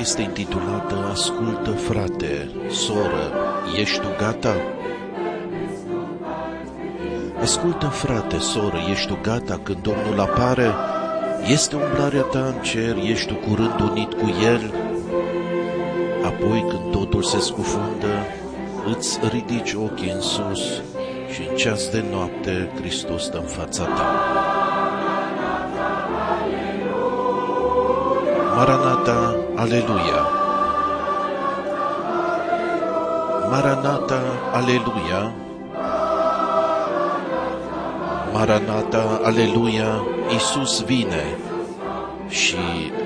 este intitulată Ascultă, frate, soră, ești tu gata? Ascultă, frate, soră, ești tu gata când Domnul apare? Este umblarea ta în cer, ești tu curând unit cu El? Apoi, când totul se scufundă, îți ridici ochii în sus și în ceas de noapte Hristos stă în fața ta. Maranata, aleluia! Maranata, aleluia! Maranata, aleluia! Iisus vine! Și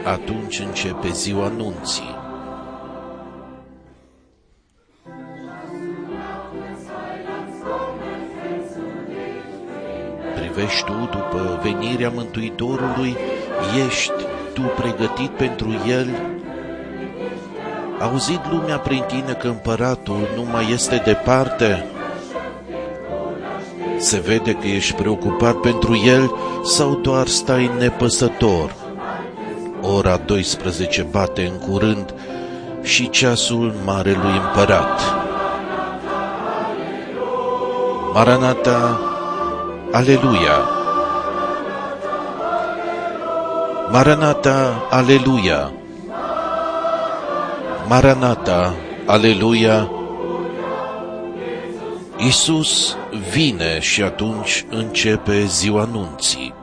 atunci începe ziua nunții. Privești tu după venirea Mântuitorului, ești tu pregătit pentru El? A auzit lumea prin tine că împăratul nu mai este departe? Se vede că ești preocupat pentru El sau doar stai nepăsător? Ora 12 bate în curând și ceasul Marelui Împărat. Maranata, aleluia! Maranata, aleluia! Maranata, aleluia! Iisus vine și atunci începe ziua nunții.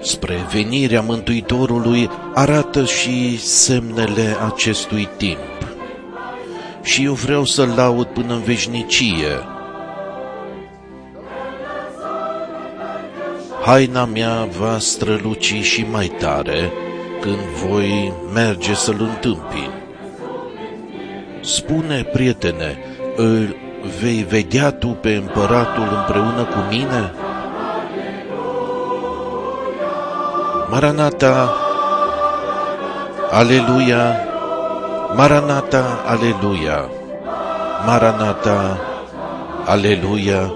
Spre venirea Mântuitorului arată și semnele acestui timp. Și eu vreau să-L laud până în veșnicie. Haina mea va străluci și mai tare când voi merge să-L întâmpin. Spune, prietene, îl vei vedea tu pe împăratul împreună cu mine? Maranata, aleluia! Maranata, aleluia! Maranata, aleluia!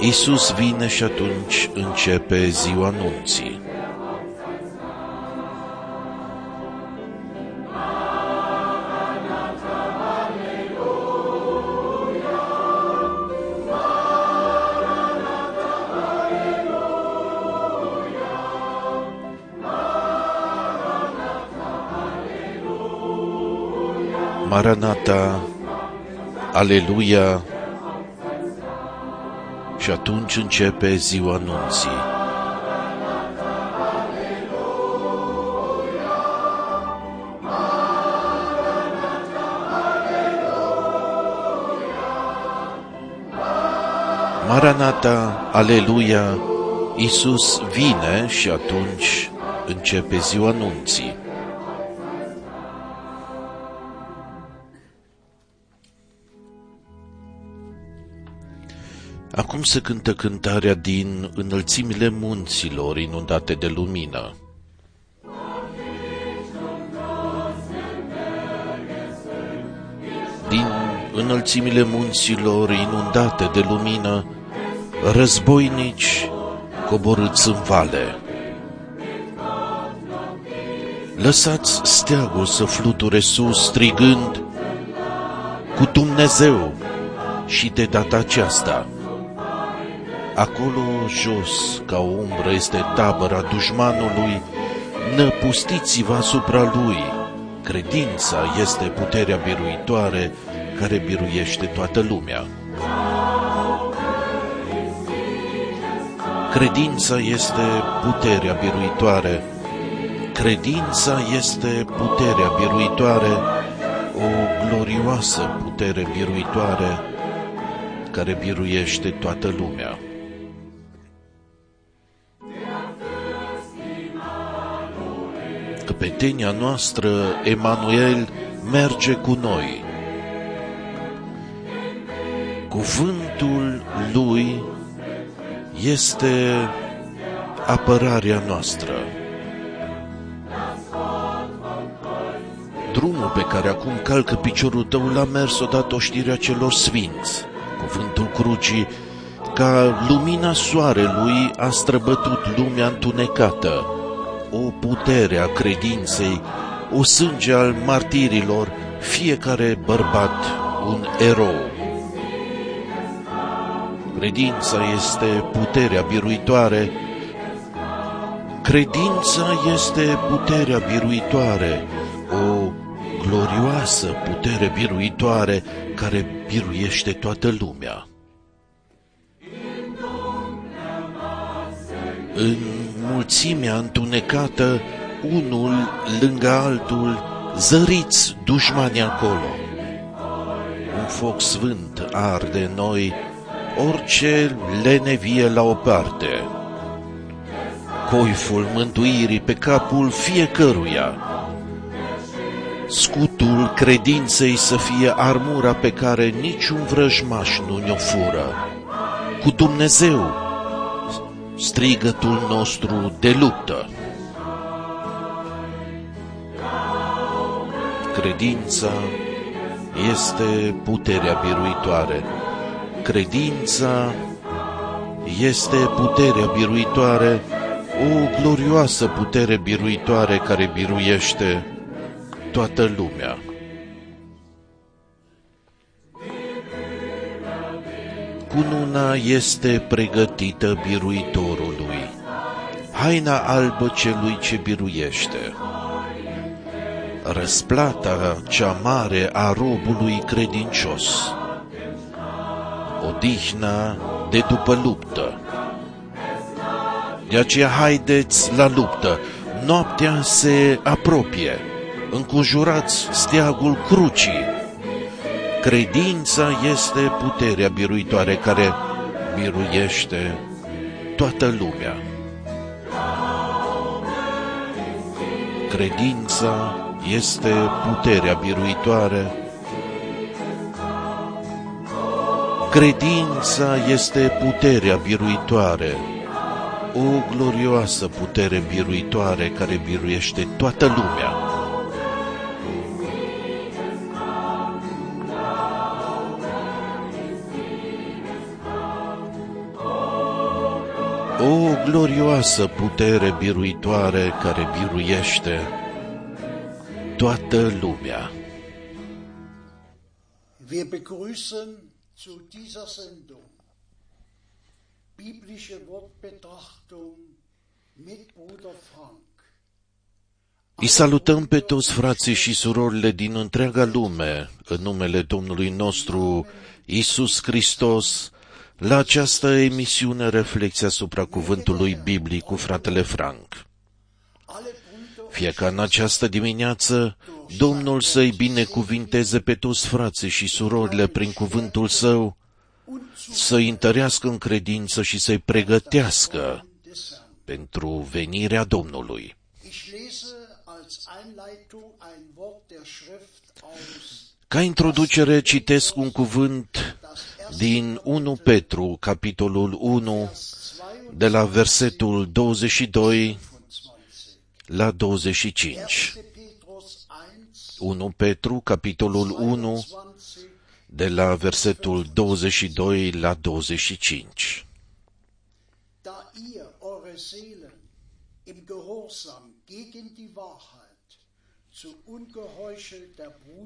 Iisus vine și atunci începe ziua nunții. Maranata, aleluia! Și atunci începe ziua nunții. Maranata, aleluia! Iisus vine și atunci începe ziua nunții. Acum se cântă cântarea din înălțimile munților inundate de lumină. Din înălțimile munților inundate de lumină, războinici coborâți în vale. Lăsați steagul să fluture sus, strigând cu Dumnezeu și de data aceasta. Acolo jos, ca o umbră, este tabăra dușmanului, năpustiți-vă asupra lui. Credința este puterea biruitoare care biruiește toată lumea. Credința este puterea biruitoare. Credința este puterea biruitoare, o glorioasă putere biruitoare care biruiește toată lumea. Căpetenia noastră, Emmanuel, merge cu noi. Cuvântul Lui este apărarea noastră. Drumul pe care acum calcă piciorul tău l-a mers odată oștirea celor sfinți. Cuvântul crucii ca lumina soarelui a străbătut lumea întunecată, o putere a credinței, o sânge al martirilor, fiecare bărbat un erou. Credința este puterea biruitoare. Credința este puterea biruitoare, o glorioasă putere biruitoare care biruiește toată lumea. În mulțimea întunecată, unul lângă altul, zăriți dușmanii acolo. Un foc sfânt arde în noi, orice lenevie la o parte. Coiful mântuirii pe capul fiecăruia. Scutul credinței să fie armura pe care niciun vrăjmaș nu ne-o fură. Cu Dumnezeu, strigătul nostru de luptă. Credința este puterea biruitoare. Credința este puterea biruitoare, o glorioasă putere biruitoare care biruiește toată lumea. Cununa este pregătită biruitorului, haina albă celui ce biruiește. Răsplata cea mare a robului credincios, odihna de după luptă. De aceea haideți la luptă, noaptea se apropie, înconjurați steagul crucii. Credința este puterea biruitoare care biruiește toată lumea. Credința este puterea biruitoare. Credința este puterea biruitoare, o glorioasă putere biruitoare care biruiește toată lumea. O glorioasă putere biruitoare care biruiește toată lumea. Wir begrüßen zu dieser Sendung biblische Wortbetrachtung mit Bruder Frank. Îi salutăm pe toți frații și surorile din întreaga lume, în numele Domnului nostru Iisus Hristos, la această emisiune Reflexia asupra Cuvântului Biblic cu fratele Frank. Fie ca în această dimineață Domnul să-i binecuvinteze pe toți frații și surorile prin cuvântul Său, să-i întărească în credință și să-i pregătească pentru venirea Domnului. Ca introducere citesc un cuvânt din 1 Petru, capitolul 1, de la versetul 22 la 25. 1 Petru, capitolul 1, de la versetul 22 la 25.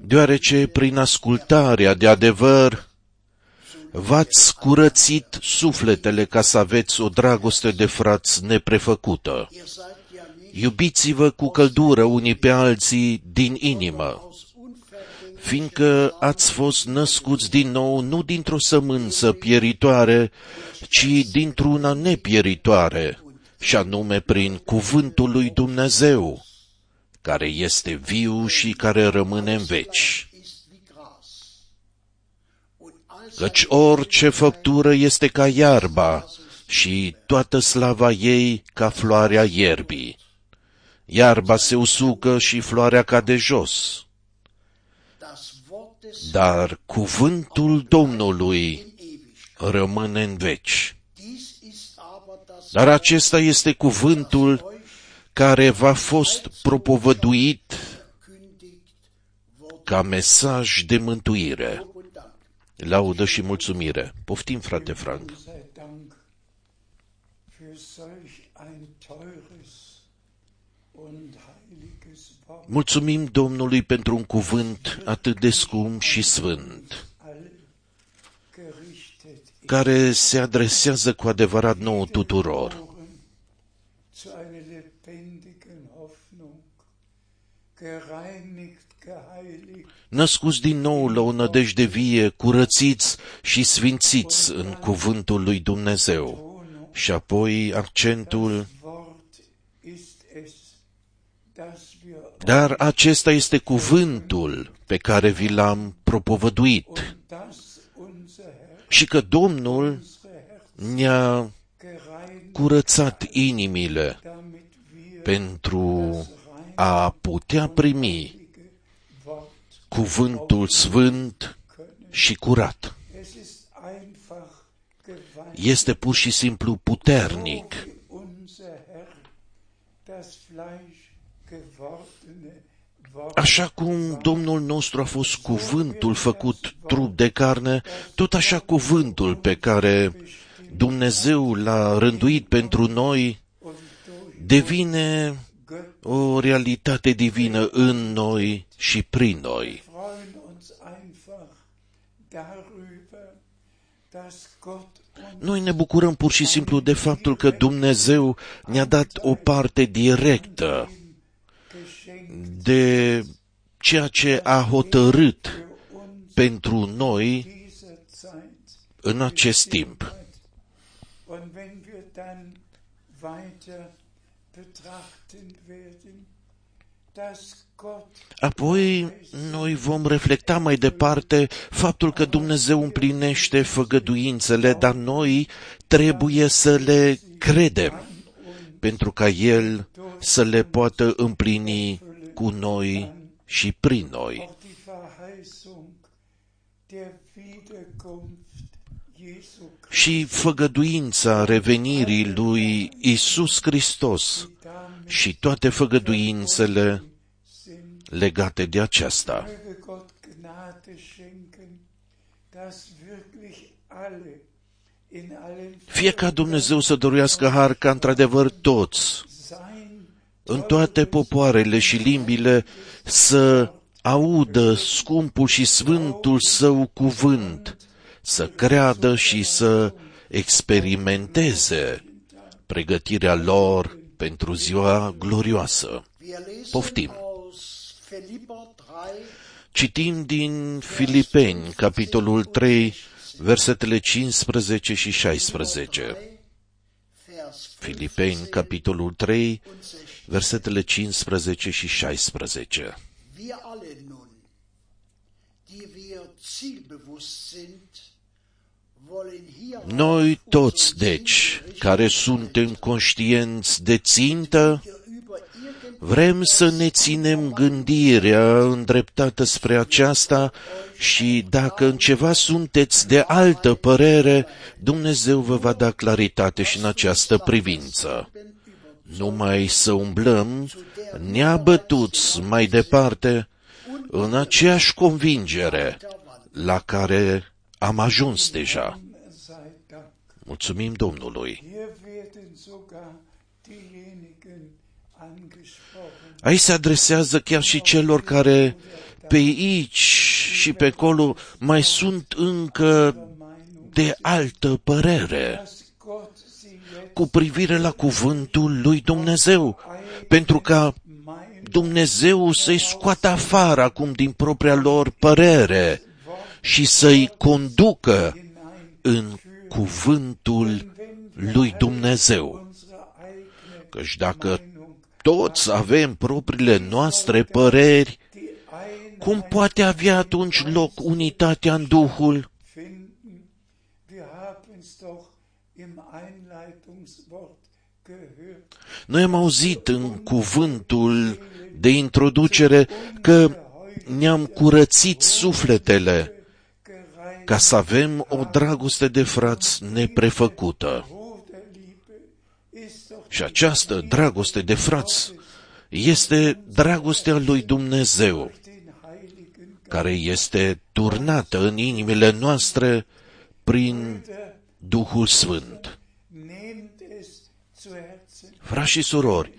Deoarece prin ascultarea de adevăr v-ați curățit sufletele ca să aveți o dragoste de frați neprefăcută. Iubiți-vă cu căldură unii pe alții din inimă, fiindcă ați fost născuți din nou nu dintr-o sămânță pieritoare, ci dintr-una nepieritoare, și anume prin cuvântul lui Dumnezeu, care este viu și care rămâne în veci. Căci orice făptură este ca iarba și toată slava ei ca floarea ierbii. Iarba se usucă și floarea cade jos. Dar cuvântul Domnului rămâne în veci. Dar acesta este cuvântul care v-a fost propovăduit ca mesaj de mântâire. Laudă și mulțumire. Poftim, frate Frank. Mulțumim Domnului pentru un cuvânt atât de scump și sfânt, care se adresează cu adevărat nouă tuturor. Născuți din nou la o nădejde vie, curățiți și sfințiți în cuvântul lui Dumnezeu. Și apoi accentul: dar acesta este cuvântul pe care vi l-am propovăduit și că Domnul ne-a curățat inimile pentru a putea primi cuvântul sfânt și curat. Este pur și simplu puternic. Așa cum Domnul nostru a fost cuvântul făcut trup de carne, tot așa cuvântul pe care Dumnezeu l-a rânduit pentru noi devine o realitate divină în noi și prin noi. Noi ne bucurăm pur și simplu de faptul că Dumnezeu ne-a dat o parte directă de ceea ce a hotărât pentru noi în acest timp. Apoi noi vom reflecta mai departe faptul că Dumnezeu împlinește făgăduințele, dar noi trebuie să le credem, pentru ca El să le poată împlini cu noi și prin noi. Și făgăduința revenirii lui Iisus Hristos și toate făgăduințele legate de aceasta. Fie ca Dumnezeu să dăruiască har ca într-adevăr toți, în toate popoarele și limbile, să audă scumpul și sfântul său cuvânt, să creadă și să experimenteze pregătirea lor pentru ziua glorioasă. Poftim! Citim din Filipeni, capitolul 3, versetele 15 și 16. Filipeni, capitolul 3, versetele 15 și 16. Noi toți, deci, care suntem conștienți de țintă, vrem să ne ținem gândirea îndreptată spre aceasta și dacă în ceva sunteți de altă părere, Dumnezeu vă va da claritate și în această privință. Numai să umblăm neabătuți mai departe în aceeași convingere la care am ajuns deja. Mulțumim Domnului! Aici se adresează chiar și celor care pe aici și pe acolo mai sunt încă de altă părere cu privire la cuvântul lui Dumnezeu, pentru ca Dumnezeu să-i scoată afară acum din propria lor părere și să-i conducă în cuvântul lui Dumnezeu. Căci dacă toți avem propriile noastre păreri, cum poate avea atunci loc unitatea în Duhul? Noi am auzit în cuvântul de introducere că ne-am curățit sufletele ca să avem o dragoste de frați neprefăcută. Și această dragoste de frați este dragostea lui Dumnezeu, care este turnată în inimile noastre prin Duhul Sfânt. Frați și surori,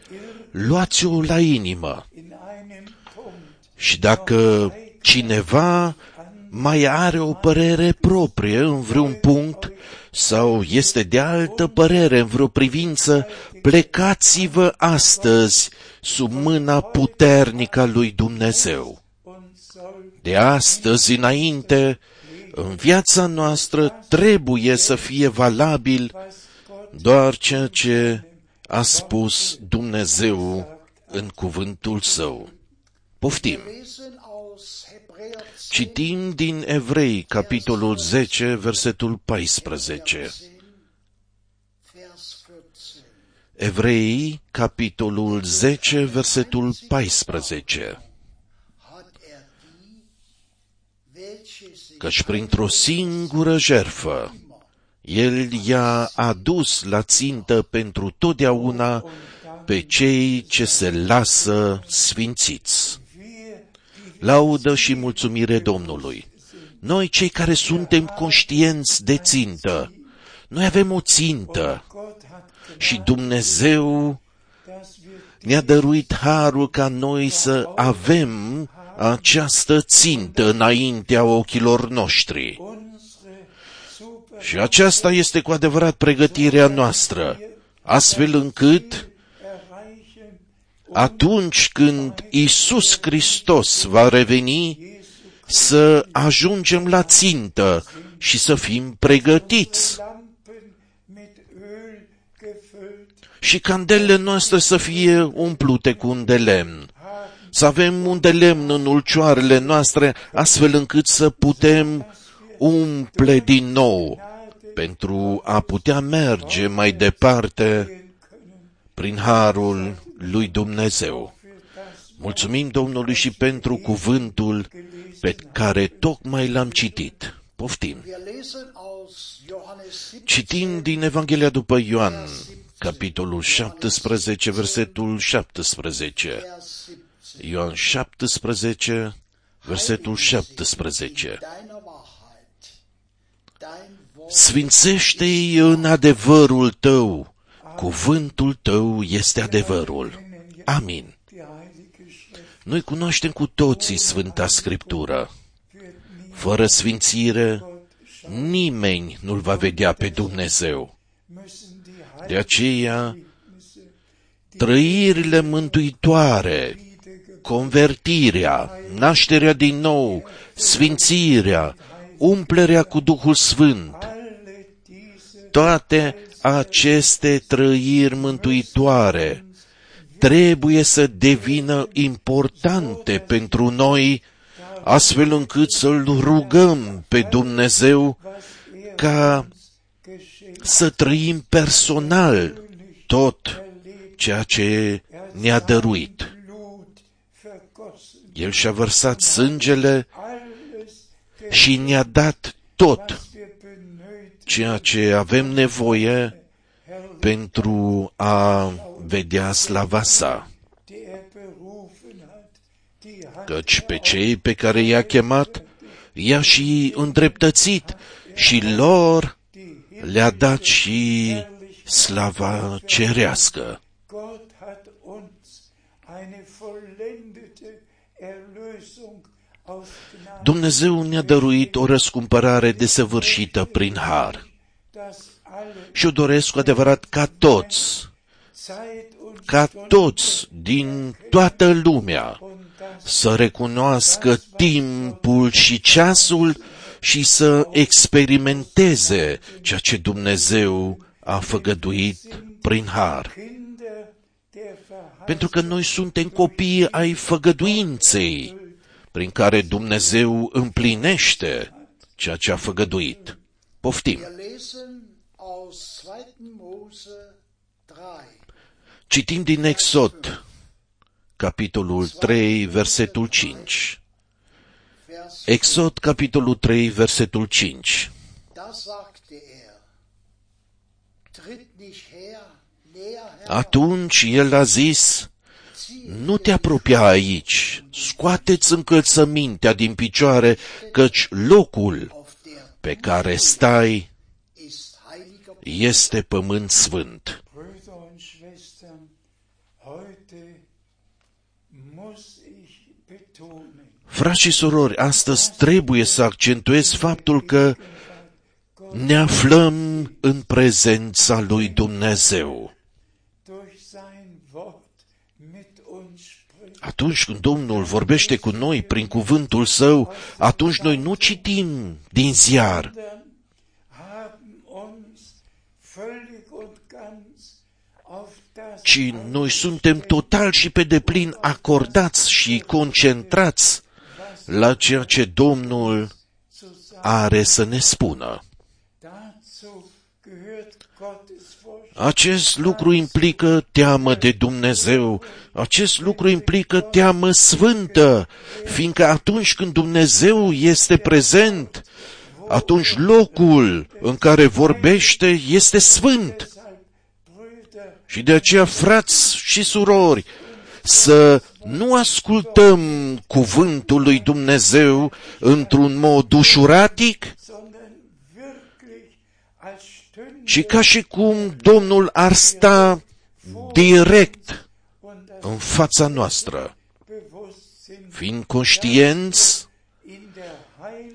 luați-o la inimă. Și dacă cineva mai are o părere proprie în vreun punct sau este de altă părere în vreo privință, plecați-vă astăzi sub mâna puternică a lui Dumnezeu. De astăzi înainte, în viața noastră trebuie să fie valabil doar ceea ce a spus Dumnezeu în cuvântul Său. Poftim! Citim din Evrei, capitolul 10, versetul 14. Evrei, capitolul 10, versetul 14. Căci printr-o singură jertfă, El i-a adus la țintă pentru totdeauna pe cei ce se lasă sfințiți. Laudă și mulțumire Domnului! Noi, cei care suntem conștienți de țintă, noi avem o țintă și Dumnezeu ne-a dăruit harul ca noi să avem această țintă înaintea ochilor noștri. Și aceasta este cu adevărat pregătirea noastră, astfel încât atunci când Iisus Hristos va reveni, să ajungem la țintă și să fim pregătiți. Și candelele noastre să fie umplute cu un de lemn. Să avem un de lemn în ulcioarele noastre, astfel încât să putem umple din nou, pentru a putea merge mai departe prin harul lui Dumnezeu. Mulțumim Domnului și pentru cuvântul pe care tocmai l-am citit. Poftim! Citim din Evanghelia după Ioan, capitolul 17, versetul 17. Ioan 17, versetul 17. Sfințește-i în adevărul tău, cuvântul tău este adevărul. Amin. Noi cunoaștem cu toții Sfânta Scriptură. Fără sfințire, nimeni nu-L va vedea pe Dumnezeu. De aceea, trăirile mântuitoare, convertirea, nașterea din nou, sfințirea, umplerea cu Duhul Sfânt, toate aceste trăiri mântuitoare trebuie să devină importante pentru noi, astfel încât să-L rugăm pe Dumnezeu ca să trăim personal tot ceea ce ne-a dăruit. El și-a vărsat sângele și ne-a dat tot ceea ce avem nevoie pentru a vedea slava sa. Căci pe cei pe care i-a chemat, i-a și îndreptățit și lor le-a dat și slava cerească. Dumnezeu ne-a dăruit o răscumpărare desăvârșită prin har. Și eu doresc cu adevărat ca toți din toată lumea să recunoască timpul și ceasul și să experimenteze ceea ce Dumnezeu a făgăduit prin har. Pentru că noi suntem copii ai făgăduinței, prin care Dumnezeu împlinește ceea ce a făgăduit. Poftim! Citim din Exod, capitolul 3, versetul 5. Exod, capitolul 3, versetul 5. Atunci el a zis: nu te apropia aici, scoate-ți încălțămintea din picioare, căci locul pe care stai este pământ sfânt. Frați și surori, astăzi trebuie să accentuez faptul că ne aflăm în prezența lui Dumnezeu. Atunci când Domnul vorbește cu noi prin cuvântul Său, atunci noi nu citim din ziar. Ci noi suntem total și pe deplin acordați și concentrați la ceea ce Domnul are să ne spună. Acest lucru implică teamă de Dumnezeu, acest lucru implică teamă sfântă, fiindcă atunci când Dumnezeu este prezent, atunci locul în care vorbește este sfânt. Și de aceea, frați și surori, să nu ascultăm cuvântul lui Dumnezeu într-un mod ușuratic, ci ca și cum Domnul ar sta direct în fața noastră, fiind conștienți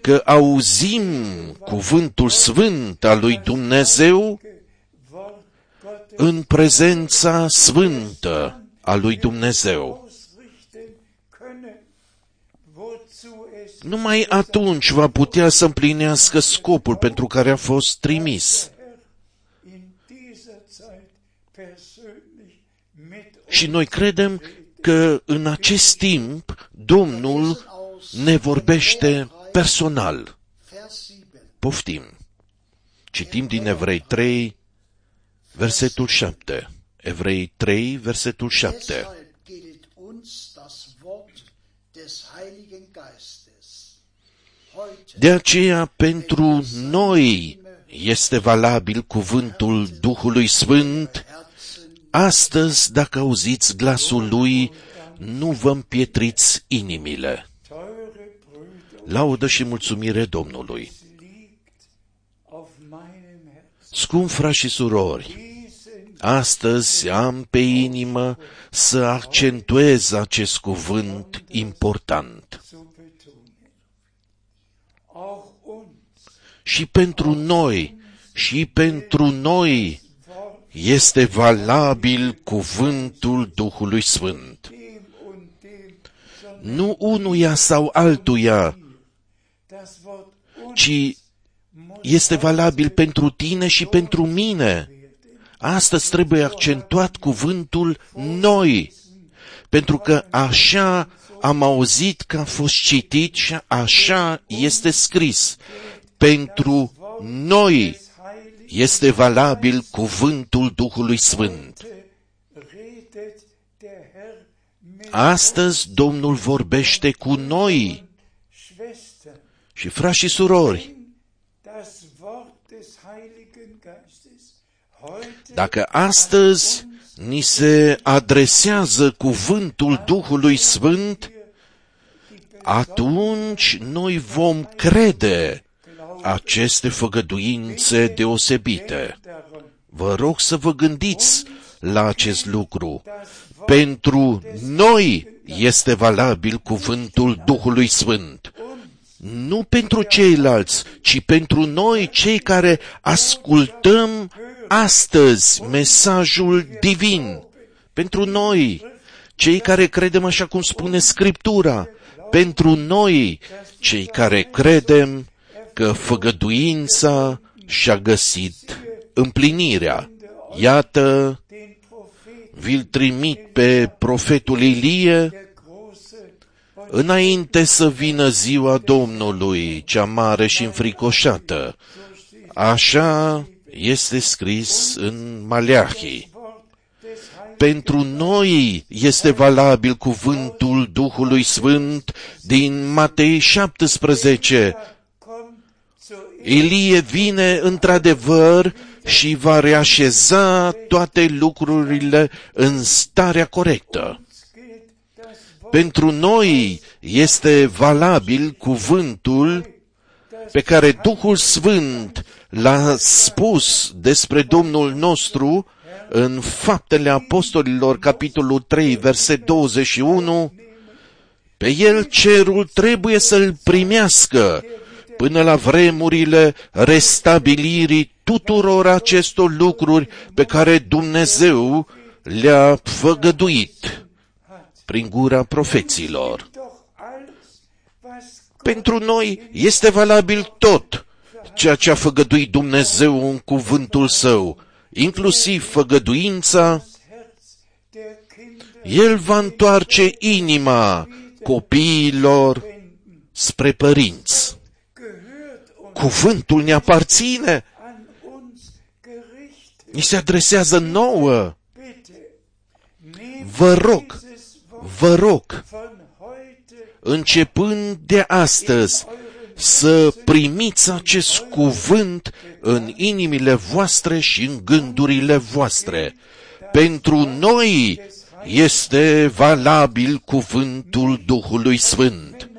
că auzim cuvântul sfânt al lui Dumnezeu în prezența sfântă a lui Dumnezeu. Numai atunci va putea să împlinească scopul pentru care a fost trimis. Și noi credem că în acest timp Domnul ne vorbește personal. Poftim. Citim din Evrei 3, versetul 7. Evrei 3, versetul 7. De aceea, pentru noi este valabil cuvântul Duhului Sfânt. Astăzi, dacă auziți glasul Lui, nu vă împietriți inimile. Laudă și mulțumire Domnului! Scump frați și surori, astăzi am pe inimă să accentuez acest cuvânt important. Și pentru noi, este valabil cuvântul Duhului Sfânt. Nu unuia sau altuia, ci este valabil pentru tine și pentru mine. Astăzi trebuie accentuat cuvântul noi, pentru că așa am auzit că a fost citit și așa este scris. Pentru noi este valabil cuvântul Duhului Sfânt. Astăzi Domnul vorbește cu noi. Și frați și surori, dacă astăzi ni se adresează cuvântul Duhului Sfânt, atunci noi vom crede aceste făgăduințe deosebite. Vă rog să vă gândiți la acest lucru. Pentru noi este valabil cuvântul Duhului Sfânt. Nu pentru ceilalți, ci pentru noi, cei care ascultăm astăzi mesajul divin. Pentru noi, cei care credem așa cum spune Scriptura. Pentru noi, cei care credem că făgăduința și-a găsit împlinirea. Iată, vi-l trimit pe profetul Ilie înainte să vină ziua Domnului, cea mare și înfricoșată. Așa este scris în Maleahi. Pentru noi este valabil cuvântul Duhului Sfânt din Matei 17, Ilie vine într-adevăr și va reașeza toate lucrurile în starea corectă. Pentru noi este valabil cuvântul pe care Duhul Sfânt l-a spus despre Domnul nostru în Faptele Apostolilor, capitolul 3, verset 21, pe el cerul trebuie să-l primească până la vremurile restabilirii tuturor acestor lucruri pe care Dumnezeu le-a făgăduit prin gura profeților. Pentru noi este valabil tot ceea ce a făgăduit Dumnezeu în cuvântul Său, inclusiv făgăduința. El va întoarce inima copiilor spre părinți. Cuvântul ne aparține. Ni se adresează nouă. Vă rog, începând de astăzi, să primiți acest cuvânt în inimile voastre și în gândurile voastre. Pentru noi este valabil cuvântul Duhului Sfânt.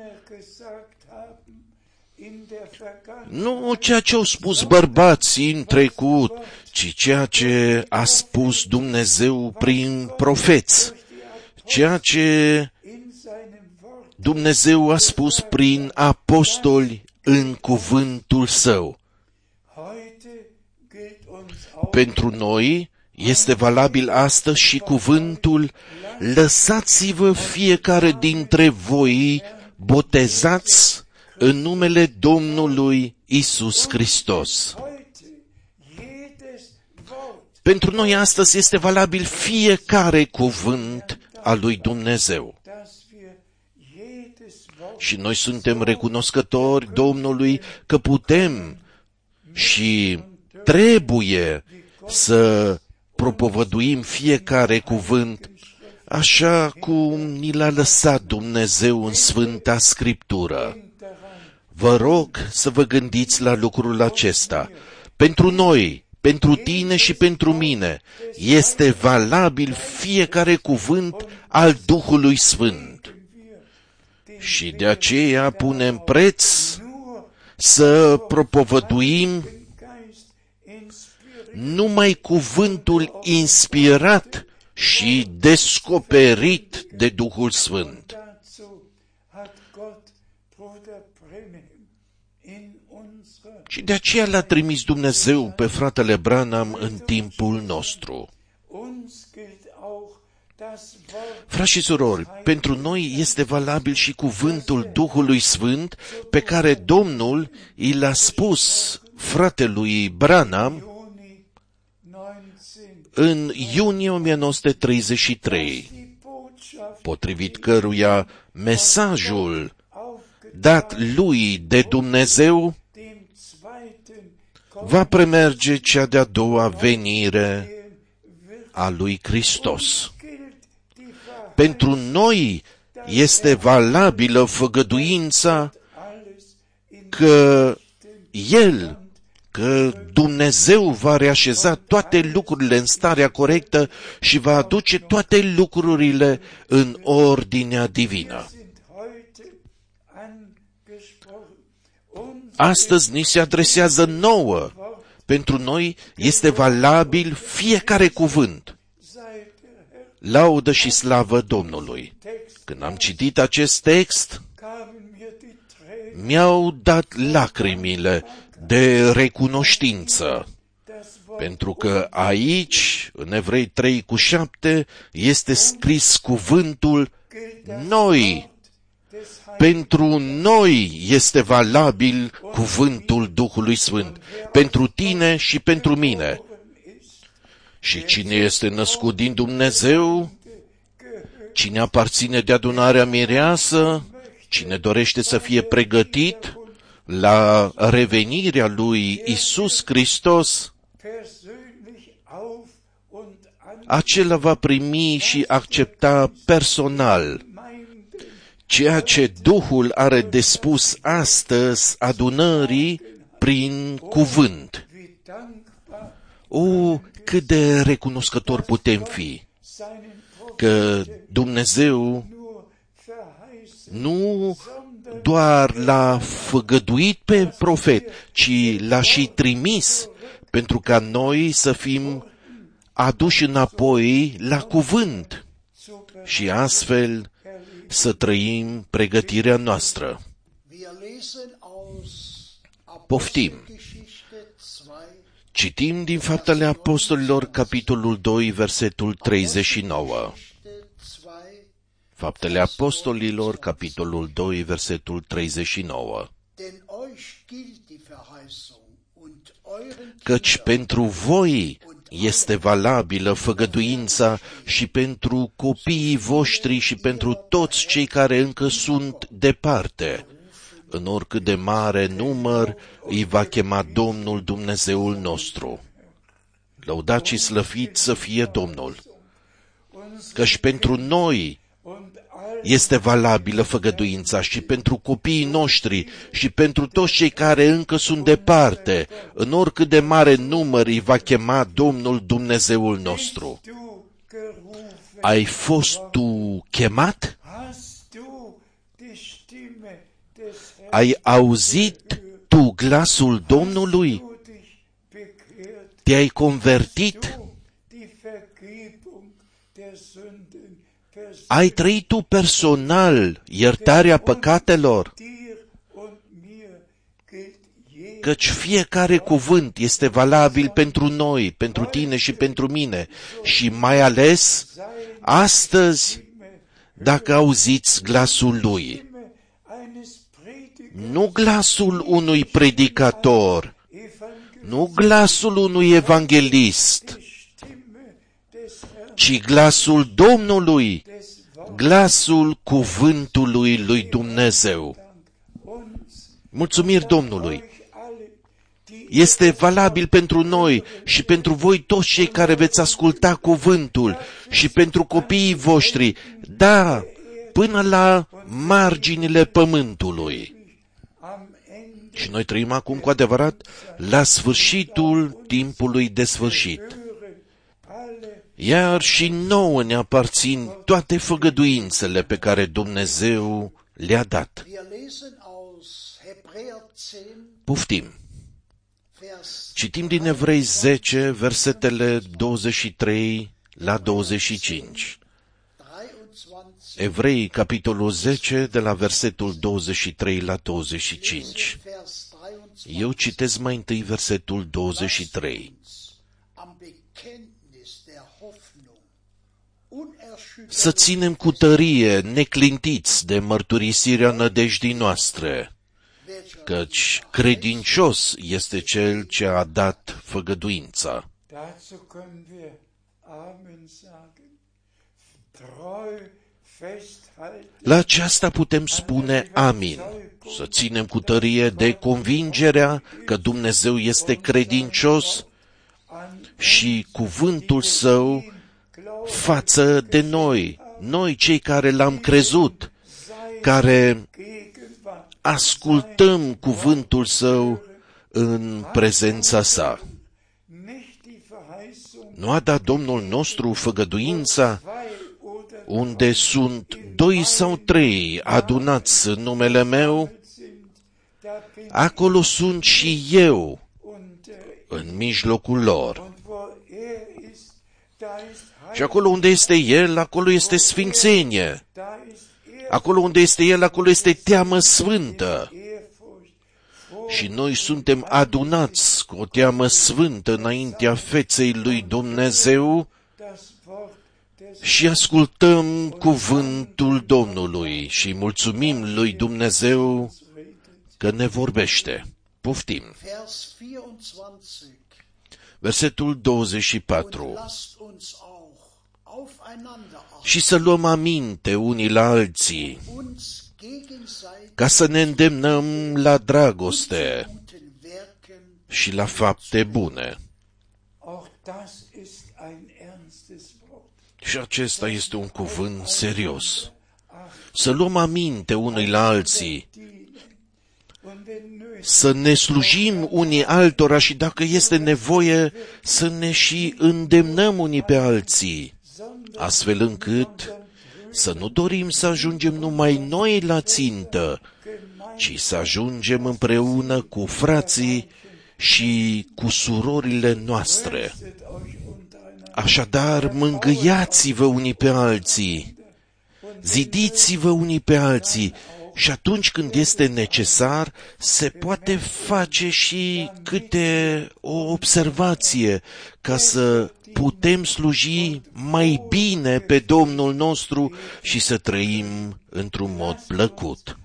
Nu ceea ce au spus bărbații în trecut, ci ceea ce a spus Dumnezeu prin profeți, ceea ce Dumnezeu a spus prin apostoli în cuvântul Său. Pentru noi este valabil astăzi și cuvântul: lăsați-vă fiecare dintre voi botezați în numele Domnului Iisus Hristos. Pentru noi astăzi este valabil fiecare cuvânt al lui Dumnezeu. Și noi suntem recunoscători Domnului că putem și trebuie să propovăduim fiecare cuvânt așa cum ni l-a lăsat Dumnezeu în Sfânta Scriptură. Vă rog să vă gândiți la lucrul acesta. Pentru noi, pentru tine și pentru mine, este valabil fiecare cuvânt al Duhului Sfânt. Și de aceea punem preț să propovăduim numai cuvântul inspirat și descoperit de Duhul Sfânt. Și de aceea l-a trimis Dumnezeu pe fratele Branham în timpul nostru. Frați și surori, pentru noi este valabil și cuvântul Duhului Sfânt pe care Domnul i l-a spus fratelui Branham în iunie 1933, potrivit căruia mesajul dat lui de Dumnezeu va premerge cea de-a doua venire a lui Hristos. Pentru noi este valabilă făgăduința că El, că Dumnezeu va reașeza toate lucrurile în starea corectă și va aduce toate lucrurile în ordinea divină. Astăzi ni se adresează nouă. Pentru noi este valabil fiecare cuvânt. Laudă și slavă Domnului! Când am citit acest text, mi-au dat lacrimile de recunoștință, pentru că aici, în Evrei 3:7, este scris cuvântul noi. Pentru noi este valabil cuvântul Duhului Sfânt, pentru tine și pentru mine. Și cine este născut din Dumnezeu, cine aparține de adunarea mireasă, cine dorește să fie pregătit la revenirea lui Iisus Hristos, acela va primi și accepta personal ceea ce Duhul are de spus astăzi adunării prin cuvânt. O, cât de recunoscători putem fi că Dumnezeu nu doar l-a făgăduit pe profet, ci l-a și trimis pentru ca noi să fim aduși înapoi la cuvânt și astfel să trăim pregătirea noastră. Poftim! Citim din Faptele Apostolilor, capitolul 2, versetul 39. Faptele Apostolilor, capitolul 2, versetul 39. Căci pentru voi este valabilă făgăduința și pentru copiii voștri și pentru toți cei care încă sunt departe. În oricât de mare număr îi va chema Domnul Dumnezeul nostru. Lăudați și slăvit să fie Domnul. Căci pentru noi este valabilă făgăduința și pentru copiii noștri și pentru toți cei care încă sunt departe, în oricât de mare număr îi va chema Domnul Dumnezeul nostru. Ai fost tu chemat? Ai auzit tu glasul Domnului? Te-ai convertit? Ai trăit tu personal iertarea păcatelor? Căci fiecare cuvânt este valabil pentru noi, pentru tine și pentru mine. Și mai ales, astăzi, dacă auziți glasul Lui. Nu glasul unui predicator, nu glasul unui evanghelist, ci glasul Domnului, glasul cuvântului lui Dumnezeu. Mulțumiri Domnului! Este valabil pentru noi și pentru voi toți cei care veți asculta cuvântul și pentru copiii voștri, da, până la marginile pământului. Și noi trăim acum cu adevărat la sfârșitul timpului de sfârșit. Iar și nouă ne aparțin toate făgăduințele pe care Dumnezeu le-a dat. Poftim! Citim din Evrei 10, versetele 23 la 25. Evrei, capitolul 10, de la versetul 23 la 25. Eu citesc mai întâi versetul 23. Să ținem cu tărie neclintiți de mărturisirea nădejdii noastre, căci credincios este cel ce a dat făgăduința. La aceasta putem spune amin, să ținem cu tărie de convingerea că Dumnezeu este credincios și cuvântul Său față de noi, noi cei care L-am crezut, care ascultăm cuvântul Său în prezența Sa. Nu a dat Domnul nostru făgăduința unde sunt 2 sau 3 adunați în numele meu, acolo sunt și eu în mijlocul lor. Și acolo unde este El, acolo este sfințenie. Acolo unde este El, acolo este teamă sfântă. Și noi suntem adunați cu o teamă sfântă înaintea feței lui Dumnezeu și ascultăm cuvântul Domnului și mulțumim lui Dumnezeu că ne vorbește. Poftim! Versetul 24. Și să luăm aminte unii la alții, ca să ne îndemnăm la dragoste și la fapte bune. Și acesta este un cuvânt serios. Să luăm aminte unii la alții, să ne slujim unii altora și dacă este nevoie să ne și îndemnăm unii pe alții, astfel încât Să nu dorim să ajungem numai noi la țintă, ci să ajungem împreună cu frații și cu surorile noastre. Așadar, mângâiați-vă unii pe alții, zidiți-vă unii pe alții și atunci când este necesar, se poate face și câte o observație ca să putem sluji mai bine pe Domnul nostru și să trăim într-un mod plăcut.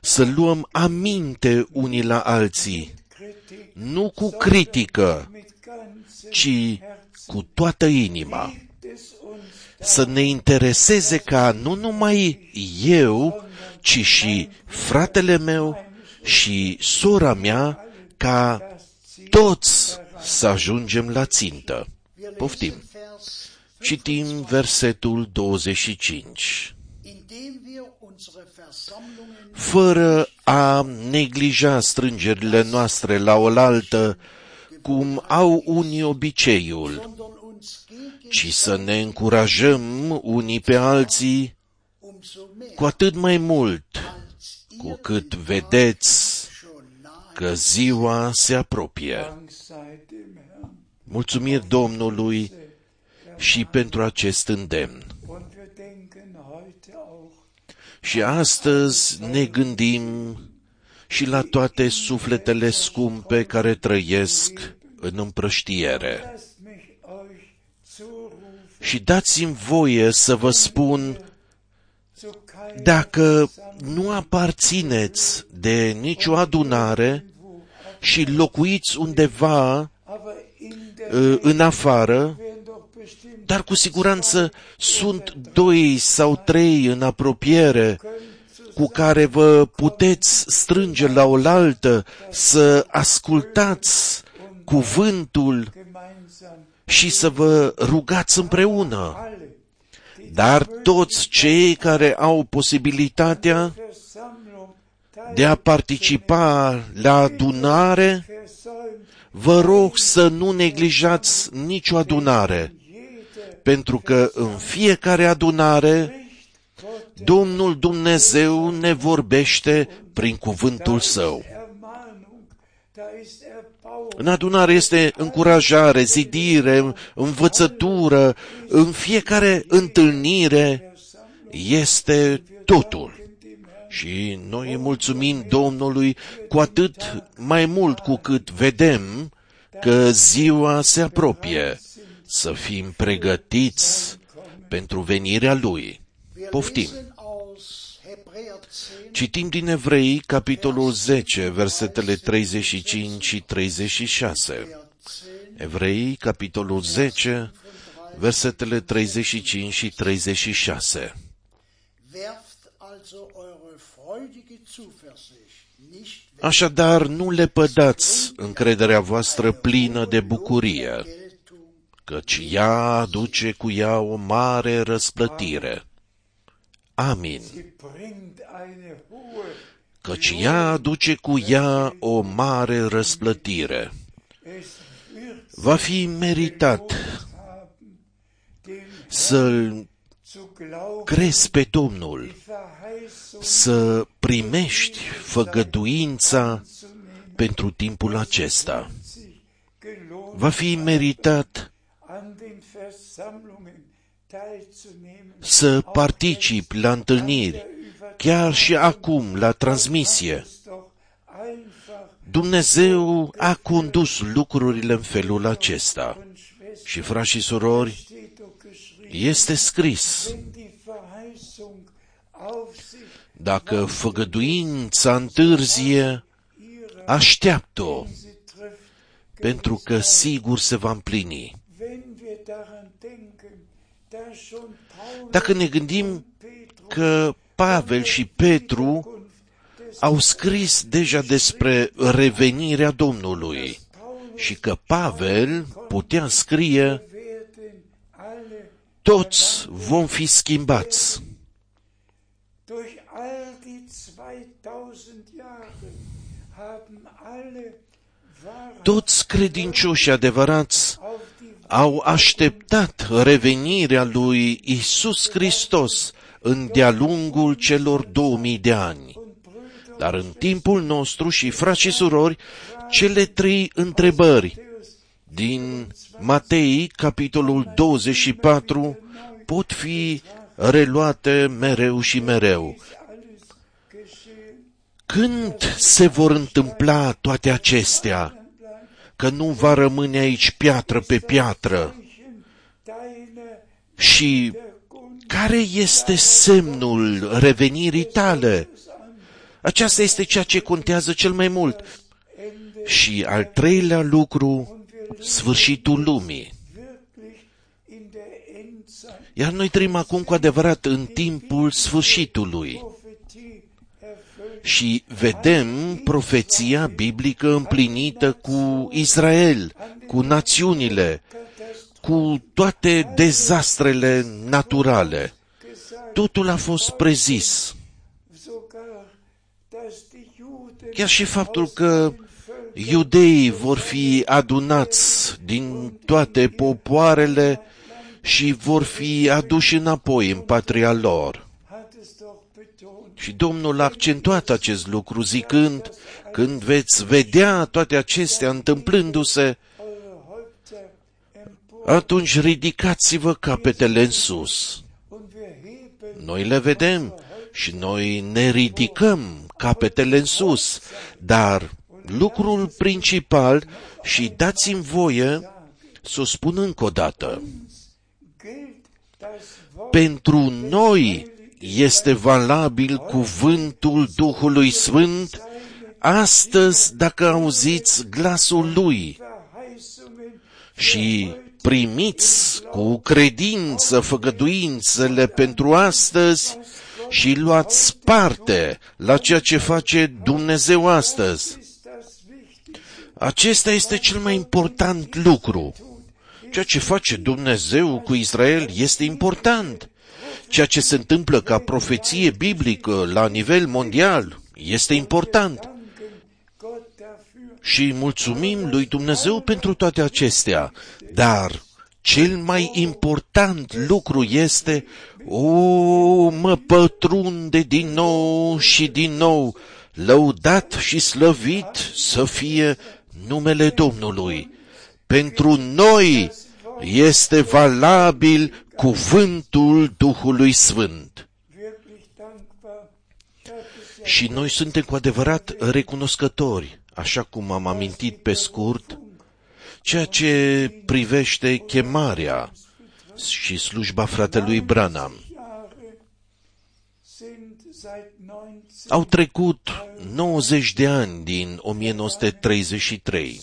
Să luăm aminte unii la alții, nu cu critică, ci cu toată inima. Să ne intereseze ca nu numai eu, ci și fratele meu și sora mea, ca toți să ajungem la țintă. Poftim! Citim versetul 25. Fără a neglija strângerile noastre la oaltă, cum au unii obiceiul, ci să ne încurajăm unii pe alții, cu atât mai mult, cu cât vedeți că ziua se apropie. Mulțumiri Domnului și pentru acest îndemn. Și astăzi ne gândim și la toate sufletele scumpe care trăiesc în împrăștiere. Și dați-mi voie să vă spun, dacă nu aparțineți de nicio adunare și locuiți undeva în afară, dar cu siguranță sunt 2 sau 3 în apropiere cu care vă puteți strânge la oaltă, să ascultați cuvântul și să vă rugați împreună. Dar toți cei care au posibilitatea de a participa la adunare, vă rog să nu neglijați nicio adunare, pentru că în fiecare adunare Domnul Dumnezeu ne vorbește prin cuvântul Său. În adunare este încurajare, zidire, învățătură, în fiecare întâlnire este totul. Și noi îi mulțumim Domnului cu atât mai mult cu cât vedem că ziua se apropie, să fim pregătiți pentru venirea Lui. Poftim! Citim din Evrei, capitolul 10, versetele 35 și 36. Evrei, capitolul 10, versetele 35 și 36. Așadar, nu lepădați încrederea voastră plină de bucurie, căci ea aduce cu ea o mare răsplătire. Amin. Căci ea aduce cu ea o mare răsplătire. Va fi meritat să-L crezi pe Domnul, să primești făgăduința pentru timpul acesta. Va fi meritat să participi la întâlniri, chiar și acum, la transmisie. Dumnezeu a condus lucrurile în felul acesta. Și, frați și surori, este scris, dacă făgăduința întârzie, așteaptă-o, pentru că sigur se va împlini. Dacă ne gândim că Pavel și Petru au scris deja despre revenirea Domnului și că Pavel putea scrie, toți vom fi schimbați. Toți credincioși adevărați au așteptat revenirea lui Iisus Hristos în de-a lungul celor 2000 de ani. Dar în timpul nostru, și frați și surori, cele trei întrebări din Matei, capitolul 24, pot fi reluate mereu și mereu. Când se vor întâmpla toate acestea? Că nu va rămâne aici piatră pe piatră. Și care este semnul revenirii tale? Aceasta este ceea ce contează cel mai mult. Și al treilea lucru, sfârșitul lumii. Iar noi trăim acum cu adevărat în timpul sfârșitului. Și vedem profeția biblică împlinită cu Israel, cu națiunile, cu toate dezastrele naturale. Totul a fost prezis. Chiar și faptul că iudeii vor fi adunați din toate popoarele și vor fi aduși înapoi în patria lor. Și Domnul a accentuat acest lucru zicând, când veți vedea toate acestea întâmplându-se, atunci ridicați-vă capetele în sus. Noi le vedem și noi ne ridicăm capetele în sus, dar lucrul principal, și dați-mi voie să o spun încă o dată, pentru noi este valabil cuvântul Duhului Sfânt astăzi dacă auziți glasul Lui și primiți cu credință făgăduințele pentru astăzi și luați parte la ceea ce face Dumnezeu astăzi. Acesta este cel mai important lucru. Ceea ce face Dumnezeu cu Israel este important. Ceea ce se întâmplă ca profeție biblică la nivel mondial este important. Și mulțumim lui Dumnezeu pentru toate acestea. Dar cel mai important lucru este, mă pătrunde din nou și din nou, lăudat și slăvit să fie numele Domnului. Pentru noi este valabil cuvântul Duhului Sfânt. Și noi suntem cu adevărat recunoscători, așa cum am amintit pe scurt, ceea ce privește chemarea și slujba fratelui Branham. Au trecut 90 de ani din 1933.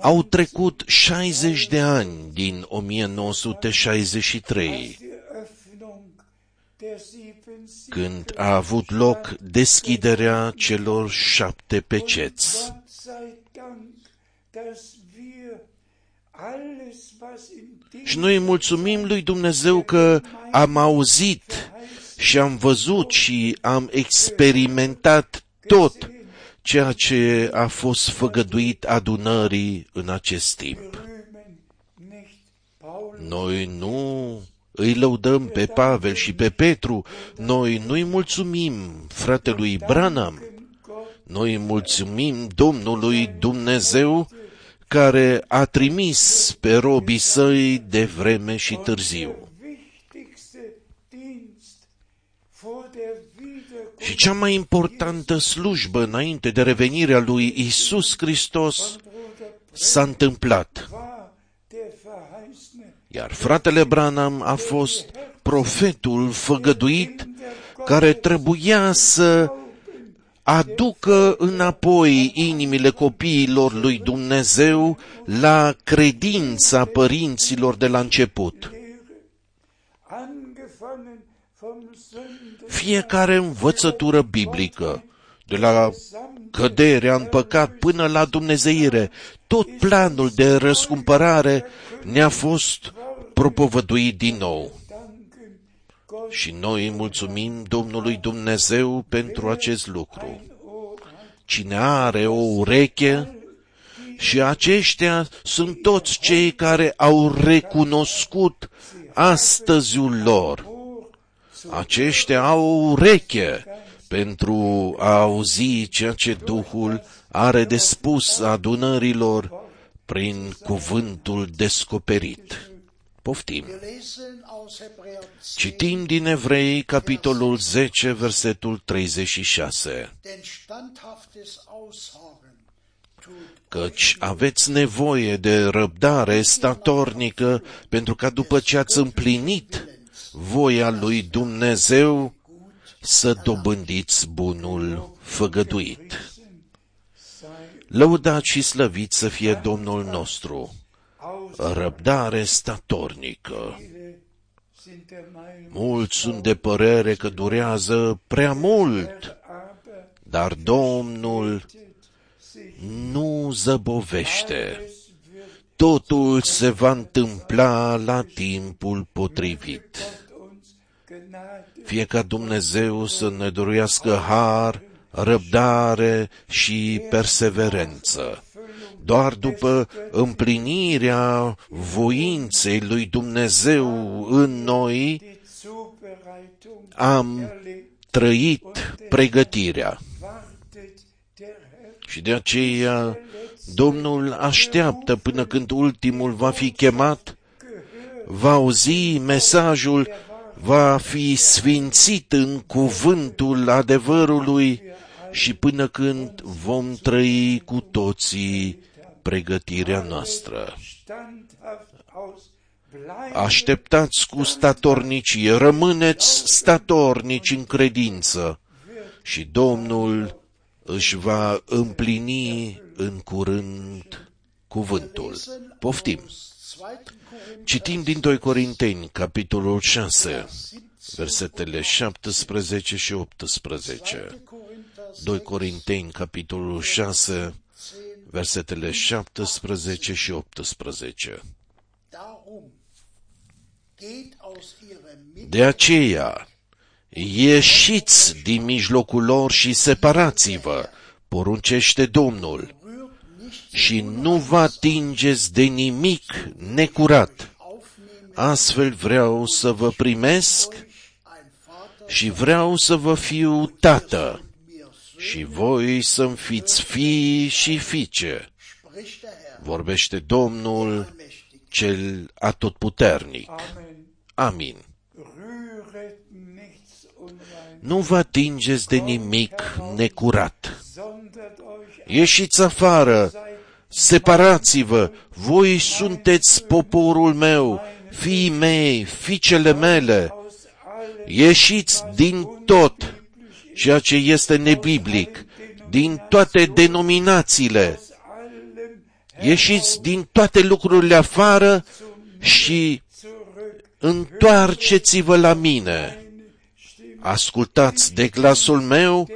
Au trecut 60 de ani din 1963, când a avut loc deschiderea celor 7 peceți. Și noi mulțumim lui Dumnezeu că am auzit și am văzut și am experimentat tot ceea ce a fost făgăduit adunării în acest timp. Noi nu îi lăudăm pe Pavel și pe Petru, noi nu îi mulțumim fratelui Branham, noi îi mulțumim Domnului Dumnezeu care a trimis pe robii săi de vreme și târziu. Și cea mai importantă slujbă înainte de revenirea lui Iisus Hristos s-a întâmplat. Iar fratele Branham a fost profetul făgăduit care trebuia să aducă înapoi inimile copiilor lui Dumnezeu la credința părinților de la început. Fiecare învățătură biblică, de la căderea în păcat până la dumnezeire, tot planul de răscumpărare ne-a fost propovăduit din nou. Și noi mulțumim Domnului Dumnezeu pentru acest lucru. Cine are o ureche Și aceștia sunt toți cei care au recunoscut astăziul lor. Aceștia au ureche pentru a auzi ceea ce Duhul are de spus adunărilor prin cuvântul descoperit. Poftim! Citim din Evrei, capitolul 10, versetul 36. Căci aveți nevoie de răbdare statornică, pentru ca după ce ați împlinit voia lui Dumnezeu, să dobândiți bunul făgăduit. Lăudat și slăvit să fie Domnul nostru! Răbdare statornică. Mulți sunt de părere că durează prea mult, dar Domnul nu zăbovește. Totul se va întâmpla la timpul potrivit. Fie ca Dumnezeu să ne dăruiască har, răbdare și perseverență. Doar după împlinirea voinței lui Dumnezeu în noi, am trăit pregătirea. Și de aceea Domnul așteaptă până când ultimul va fi chemat, va auzi mesajul, va fi sfințit în cuvântul adevărului și până când vom trăi cu toții pregătirea noastră. Așteptați cu statornicie, rămâneți statornici în credință și Domnul își va împlini în curând cuvântul. Poftim! Citim din 2 Corinteni, capitolul 6, versetele 17 și 18. 2 Corinteni, capitolul 6, versetele 17 și 18. De aceea, ieșiți din mijlocul lor și separați-vă, poruncește Domnul, și nu vă atingeți de nimic necurat. Astfel vreau să vă primesc și vreau să vă fiu tată. Și voi să-mi fiți fii și fiice, vorbește Domnul cel atotputernic. Amin. Nu vă atingeți de nimic necurat. Ieșiți afară, separați-vă, voi sunteți poporul meu, fiii mei, fiicele mele. Ieșiți din tot ceea ce este nebiblic, din toate denominațiile. Ieșiți din toate lucrurile afară și întoarceți-vă la mine. Ascultați de glasul meu,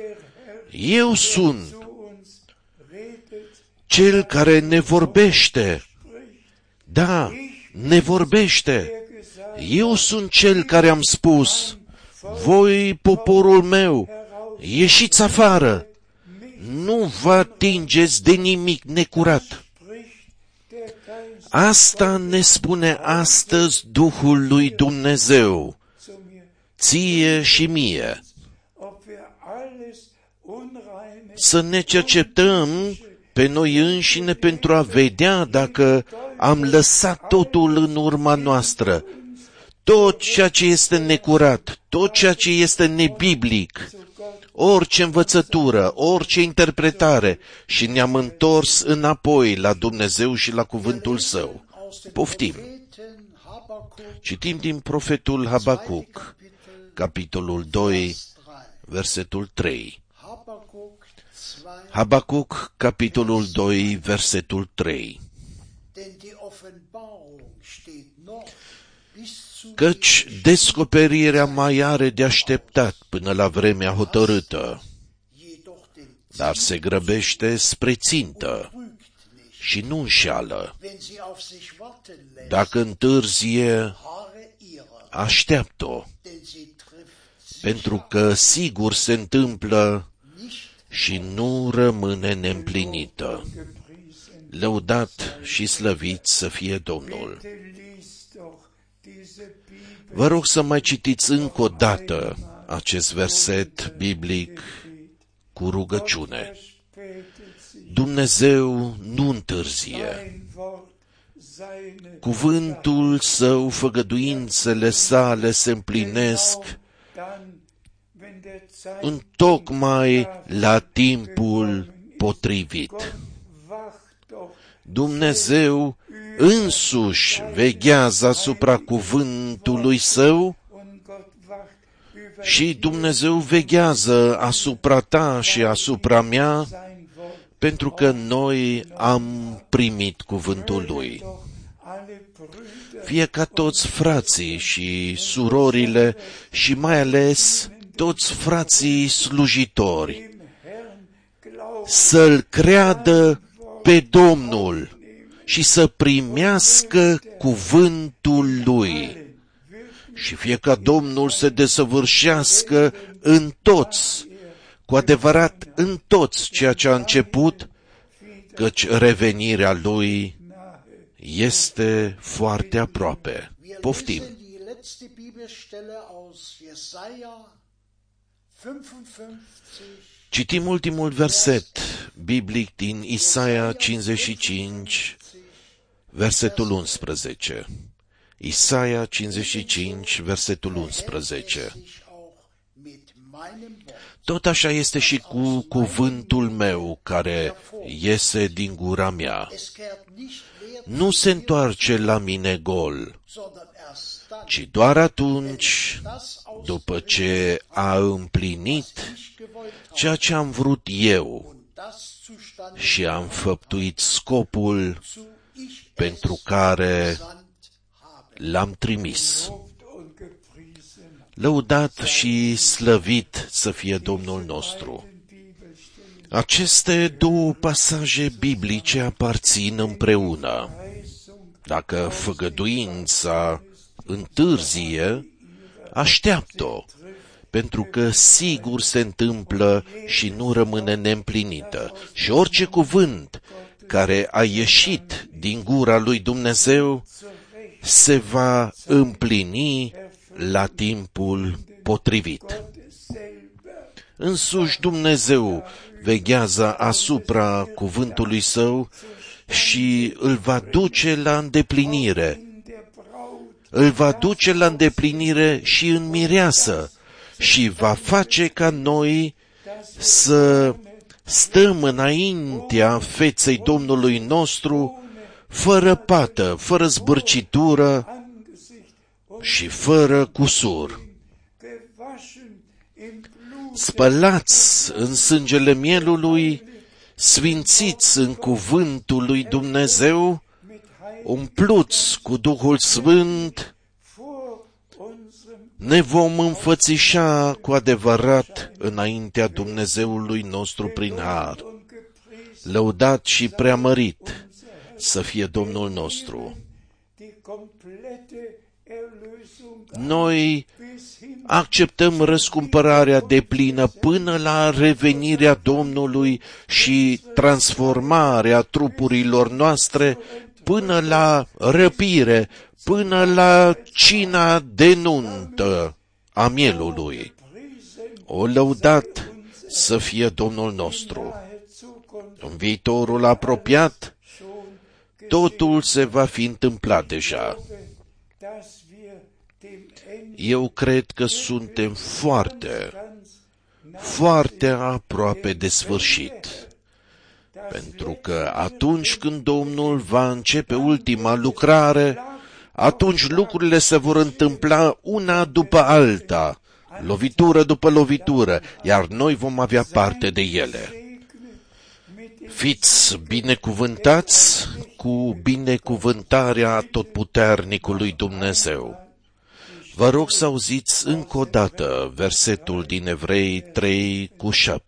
eu sunt cel care ne vorbește. Da, ne vorbește. Eu sunt cel care am spus, voi, poporul meu, ieșiți afară, nu vă atingeți de nimic necurat. Asta ne spune astăzi Duhul lui Dumnezeu, ție și mie. Să ne cercetăm pe noi înșine pentru a vedea dacă am lăsat totul în urma noastră. Tot ceea ce este necurat, tot ceea ce este nebiblic, orice învățătură, orice interpretare, și ne-am întors înapoi la Dumnezeu și la cuvântul Său. Poftim! Citim din profetul Habacuc, capitolul 2, versetul 3. Habacuc, capitolul 2, versetul 3. Căci descoperirea mai are de așteptat până la vremea hotărâtă, dar se grăbește spre țintă și nu înșeală. Dacă întârzie, așteaptă-o, pentru că sigur se întâmplă și nu rămâne neîmplinită. Lăudat și slăvit să fie Domnul! Vă rog să mai citiți încă o dată acest verset biblic cu rugăciune. Dumnezeu nu întârzie. Cuvântul Său, făgăduințele Sale se împlinesc întocmai la timpul potrivit. Dumnezeu însuși veghează asupra cuvântului Său și Dumnezeu veghează asupra ta și asupra mea, pentru că noi am primit cuvântul Lui. Fie ca toți frații și surorile și mai ales toți frații slujitori să-L creadă pe Domnul și să primească cuvântul Lui. Și fie ca Domnul să desăvârșească în toți, cu adevărat în toți ceea ce a început, căci revenirea Lui este foarte aproape. Poftim! Citim ultimul verset biblic din Isaia 55, versetul 11. Isaia 55, versetul 11. Tot așa este și cu cuvântul meu care iese din gura mea. Nu se întoarce la mine gol, ci doar atunci, după ce a împlinit ceea ce am vrut eu și am făptuit scopul pentru care L-am trimis. Lăudat și slăvit să fie Domnul nostru! Aceste două pasaje biblice aparțin împreună. Dacă făgăduința întârzie, așteaptă-o, pentru că sigur se întâmplă și nu rămâne neîmplinită. Și orice cuvânt care a ieșit din gura lui Dumnezeu se va împlini la timpul potrivit. Însuși Dumnezeu veghează asupra cuvântului Său și îl va duce la îndeplinire. Îl va duce la îndeplinire și în mireasă și va face ca noi să stăm înaintea feței Domnului nostru fără pată, fără zbârcitură și fără cusur, spălați în sângele mielului, sfințiți în cuvântul lui Dumnezeu, umpluți cu Duhul Sfânt, ne vom înfățișa cu adevărat înaintea Dumnezeului nostru prin har. Lăudat și preamărit să fie Domnul nostru! Noi acceptăm răscumpărarea deplină până la revenirea Domnului și transformarea trupurilor noastre până la răpire, până la cina de nuntă a mielului. O lăudat să fie Domnul nostru! În viitorul apropiat, totul se va fi întâmplat deja. Eu cred că suntem foarte, foarte aproape de sfârșit. Pentru că atunci când Domnul va începe ultima lucrare, atunci lucrurile se vor întâmpla una după alta, lovitură după lovitură, iar noi vom avea parte de ele. Fiți binecuvântați cu binecuvântarea Totputernicului Dumnezeu. Vă rog să auziți încă o dată versetul din Evrei 3:7.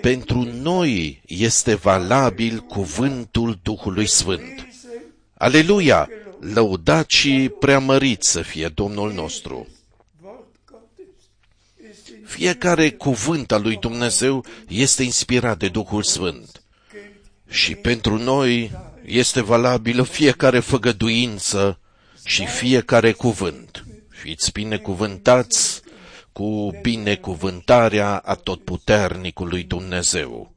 Pentru noi este valabil cuvântul Duhului Sfânt. Aleluia! Lăudat și preamărit să fie Domnul nostru! Fiecare cuvânt al lui Dumnezeu este inspirat de Duhul Sfânt. Și pentru noi este valabilă fiecare făgăduință și fiecare cuvânt. Fiți binecuvântați cu binecuvântarea atotputernicului Dumnezeu.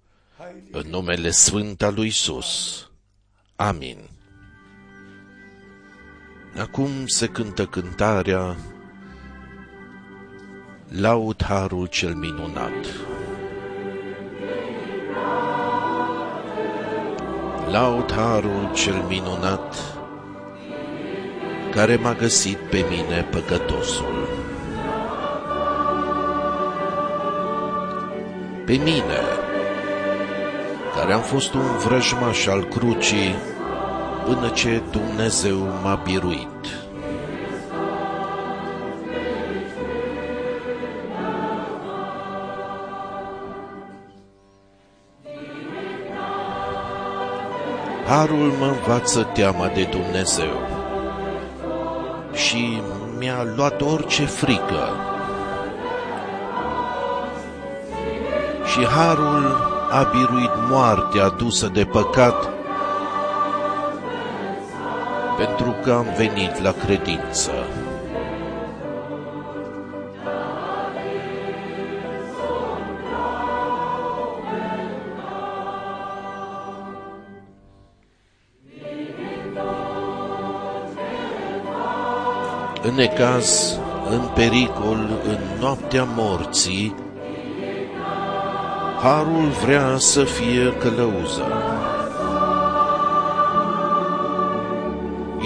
În numele Sfânt al lui Iisus. Amin. Acum se cântă cântarea Laud Harul cel minunat. Laud Harul cel minunat, care m-a găsit pe mine păcătosul. Pe mine, care am fost un vrăjmaș al crucii, până ce Dumnezeu m-a biruit. Harul mă învață teama de Dumnezeu și mi-a luat orice frică. Și harul a biruit moartea adusă de păcat, pentru că am venit la credință. În necaz, în pericol, în noaptea morții, harul vrea să fie călăuză.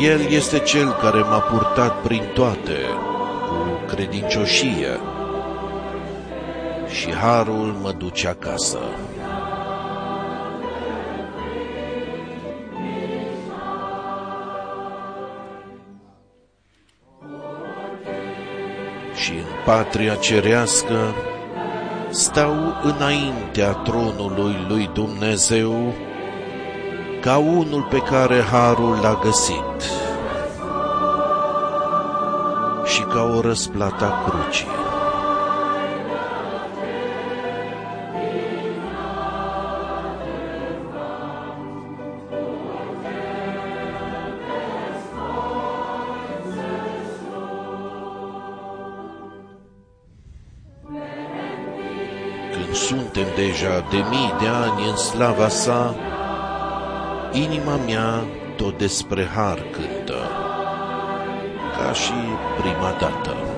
El este cel care m-a purtat prin toate, cu credincioșie, și harul mă duce acasă. Și în patria cerească stau înaintea tronului lui Dumnezeu ca unul pe care harul l-a găsit și ca o răsplată a crucii. Suntem deja de mii de ani în slava sa, inima mea tot despre har cântă, ca și prima dată.